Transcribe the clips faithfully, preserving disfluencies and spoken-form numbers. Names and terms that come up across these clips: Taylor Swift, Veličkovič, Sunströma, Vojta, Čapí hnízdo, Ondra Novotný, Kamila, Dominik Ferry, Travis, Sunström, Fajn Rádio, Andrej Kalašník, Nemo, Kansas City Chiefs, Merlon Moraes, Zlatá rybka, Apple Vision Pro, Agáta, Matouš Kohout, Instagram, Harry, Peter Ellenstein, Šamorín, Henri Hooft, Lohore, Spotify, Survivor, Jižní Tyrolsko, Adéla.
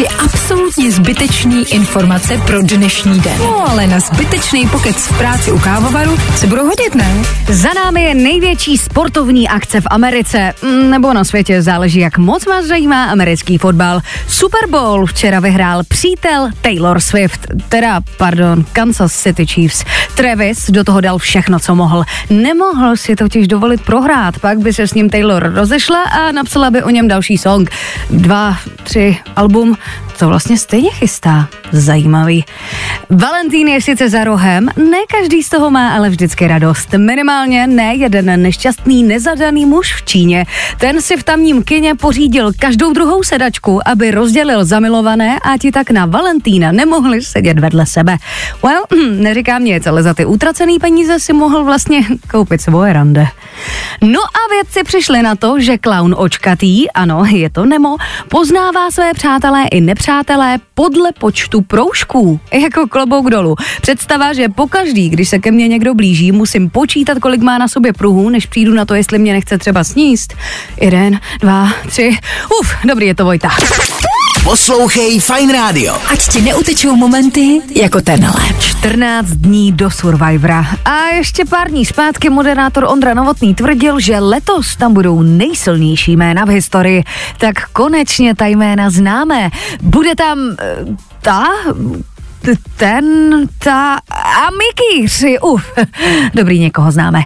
tři absolutně zbytečné informace pro dnešní den. No ale na zbytečný pokec v práci u kávovaru se budou hodit, ne? Za námi je největší sportovní akce v Americe, nebo na světě, záleží, jak moc vás zajímá americký fotbal. Super Bowl včera vyhrál přítel Taylor Swift, teda, pardon, Kansas City Chiefs. Travis do toho dal všechno, co mohl. Nemohl si totiž dovolit prohrát, pak by se s ním Taylor rozešla a napsala by o něm další song. Dva, tři, album, to vlastně stejně chystá. Zajímavý. Valentín je sice za rohem, ne každý z toho má ale vždycky radost. Minimálně ne jeden nešťastný, nezadaný muž v Číně. Ten si v tamním kině pořídil každou druhou sedačku, aby rozdělil zamilované a ti tak na Valentína nemohli sedět vedle sebe. Well, neříkám nic, ale za ty utracený peníze si mohl vlastně koupit svoje rande. No a vědci přišli na to, že klaun očkatý, ano, je to Nemo, poznává své přátelé i nepřátelé podle počtu proužků. Jako klobouk dolů. Představa, že pokaždý, když se ke mně někdo blíží, musím počítat, kolik má na sobě pruhů, než přijdu na to, jestli mě nechce třeba sníst. Jeden, dva, tři, uf, dobrý, je to Vojta. Poslouchej Fajn Rádio. Ať ti neutečou momenty jako tenhle. čtrnáct dní do Survivora. A ještě pár dní zpátky moderátor Ondra Novotný tvrdil, že letos tam budou nejsilnější jména v historii. Tak konečně ta jména známe. Bude tam ta... ten, ta a Mikýři, uf, dobrý, někoho známe.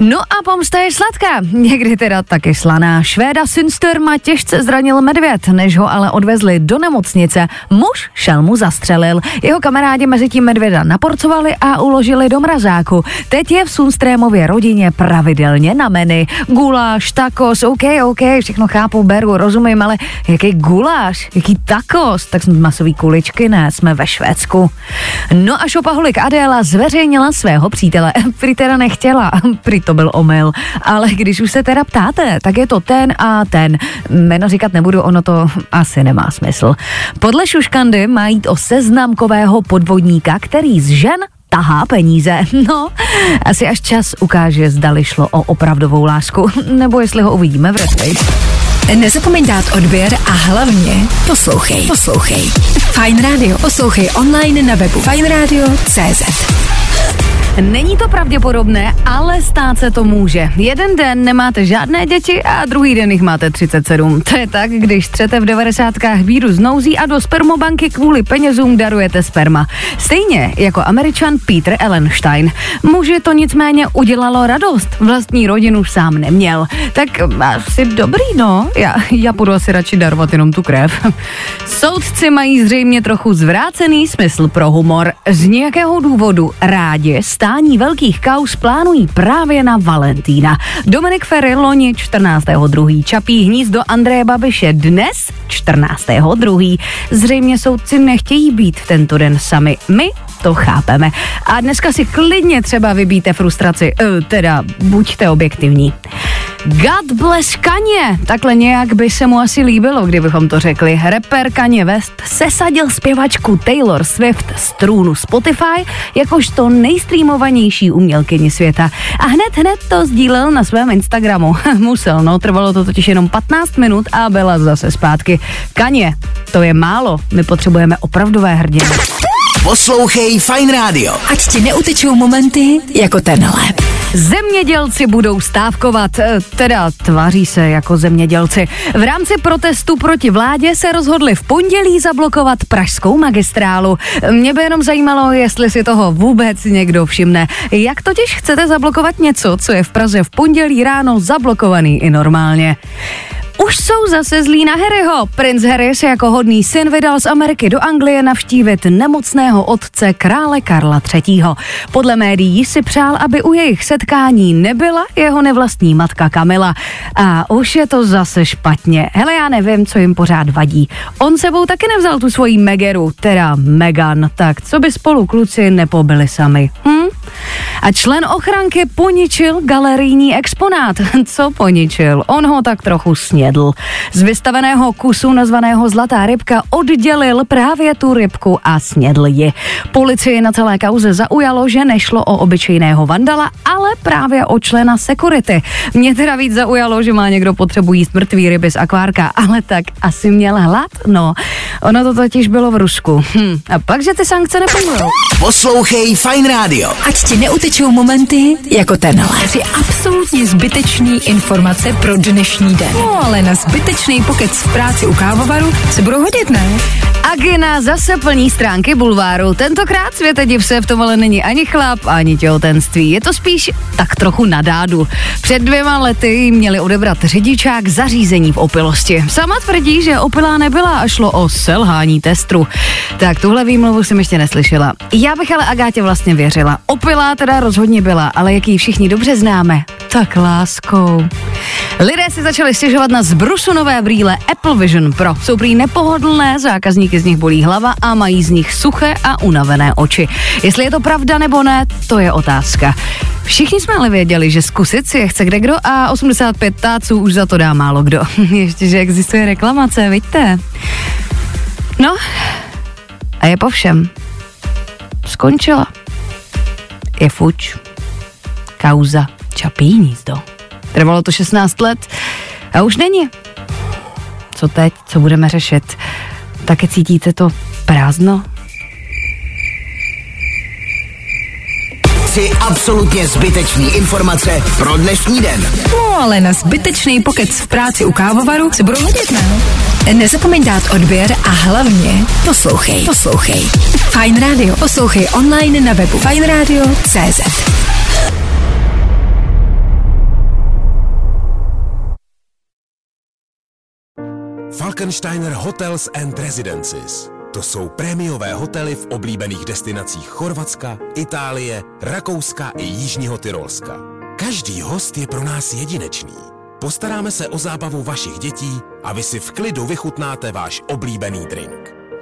No a pomsta je sladká, někdy teda taky slaná. Švéda Sunströma těžce zranil medvěd, než ho ale odvezli do nemocnice. Muž šelmu zastřelil, jeho kamarádi mezi tím medvěda naporcovali a uložili do mrazáku. Teď je v Sunströmově rodině pravidelně na menu. Guláš, takos, ok, ok, všechno chápu, beru, rozumím, ale jaký guláš, jaký takos, tak jsme masový kuličky, ne, jsme ve Švédsku. No a šopaholik Adéla zveřejnila svého přítele. Prý teda nechtěla, prý to byl omyl. Ale když už se teda ptáte, tak je to ten a ten. Jméno říkat nebudu, ono to asi nemá smysl. Podle šuškandy má jít o seznamkového podvodníka, který z žen tahá peníze. No, asi až čas ukáže, zdali šlo o opravdovou lásku. Nebo jestli ho uvidíme v reči. Nezapomeň dát odběr a hlavně poslouchej. Poslouchej. Fajn Radio. Poslouchej online na webu fajn radio tečka cé zet. Není to pravděpodobné, ale stát se to může. Jeden den nemáte žádné děti a druhý den jich máte třicet sedm. To je tak, když třete v devadesátkách vírus nouzí a do spermobanky kvůli penězům darujete sperma. Stejně jako Američan Peter Ellenstein. Muži to nicméně udělalo radost. Vlastní rodinu sám neměl. Tak asi dobrý, no. Já, já budu asi radši darovat jenom tu krev. Soudci mají zřejmě trochu zvrácený smysl pro humor. Z nějakého důvodu rádi stání velkých kauz plánují právě na Valentína. Dominik Ferry loni čtrnáctého druhého Čapí hnízdo Andreje Babiše dnes čtrnáctého druhého Zřejmě soudci nechtějí být v tento den sami. My to chápeme. A dneska si klidně třeba vybíte frustraci. E, teda, buďte objektivní. God bless Kanye, takhle nějak by se mu asi líbilo, kdybychom to řekli. Rapper Kanye West sesadil zpěvačku Taylor Swift z trůnu Spotify jakožto nejstreamovanější umělkyni světa. A hned, hned to sdílel na svém Instagramu. Musel, no, trvalo to totiž jenom patnáct minut a byla zase zpátky. Kanye, to je málo, my potřebujeme opravdové hrdiny. Poslouchej Fajn Rádio. Ať ti neutečou momenty jako tenhle. Zemědělci budou stávkovat, teda tváří se jako zemědělci. V rámci protestu proti vládě se rozhodli v pondělí zablokovat Pražskou magistrálu. Mě by jenom zajímalo, jestli si toho vůbec někdo všimne. Jak totiž chcete zablokovat něco, co je v Praze v pondělí ráno zablokovaný i normálně? Už jsou zase zlí na Harryho. Princ Harry se jako hodný syn vydal z Ameriky do Anglie navštívit nemocného otce krále Karla třetího Podle médií si přál, aby u jejich setkání nebyla jeho nevlastní matka Kamila. A už je to zase špatně. Hele, já nevím, co jim pořád vadí. On sebou taky nevzal tu svoji Megeru, teda Meghan. Tak co by spolu kluci nepobili sami? Hm? A člen ochranky poničil galerijní exponát. Co poničil? On ho tak trochu snědl. Z vystaveného kusu nazvaného Zlatá rybka oddělil právě tu rybku a snědl ji. Policii na celé kauze zaujalo, že nešlo o obyčejného vandala, ale právě o člena security. Mě teda víc zaujalo, že má někdo potřebu jíst mrtvý ryby z akvárka, ale tak asi měl hlad, no. Ono to totiž bylo v Rusku. Hm. A pak, že ty sankce nepomůžou. Poslouchej Fajn Rádio. Ať ti neutečou momenty jako tenhle. Tři absolutně zbytečný informace pro dnešní den. No ale na zbytečný pokec v práci u kávovaru se budou hodit, ne? Agina zase plní stránky bulváru. Tentokrát, světe div se, v tom ale není ani chlap, ani těhotenství. Je to spíš tak trochu na dádu. Před dvěma lety měli odebrat řidičák zařízení v opilosti. Sama tvrdí, že opilá nebyla a šlo o selhání testru. Tak tuhle výmluvu jsem ještě neslyšela. Já bych ale Agátě vlastně věřila. Opilá teda rozhodně byla, ale jak ji všichni dobře známe, tak láskou. Lidé si začali stěžovat na zbrusu nové brýle Apple Vision Pro. Jsou prý nepohodlné, zákazníky z nich bolí hlava a mají z nich suché a unavené oči. Jestli je to pravda nebo ne, to je otázka. Všichni jsme ale věděli, že zkusit si je chce kdekdo a osmdesát pět táců už za to dá málo kdo. Ještě, že existuje reklamace, vidíte? No a je po všem. Skončila. Je fuč. Kauza Čapí hnízdo. Trvalo to šestnáct let a už není. Co teď? Co budeme řešit? Také cítíte to prázdno? Tři absolutně zbytečný informace pro dnešní den. No ale na zbytečný pokec v práci u kávovaru se budou hodit, ne? Nezapomeň dát odběr a hlavně poslouchej. Poslouchej. Fajn Radio. Poslouchej online na webu fajn radio tečka cé zet. Falkensteiner Hotels and Residences. To jsou prémiové hotely v oblíbených destinacích Chorvatska, Itálie, Rakouska i Jižního Tyrolska. Každý host je pro nás jedinečný. Postaráme se o zábavu vašich dětí a vy si v klidu vychutnáte váš oblíbený drink.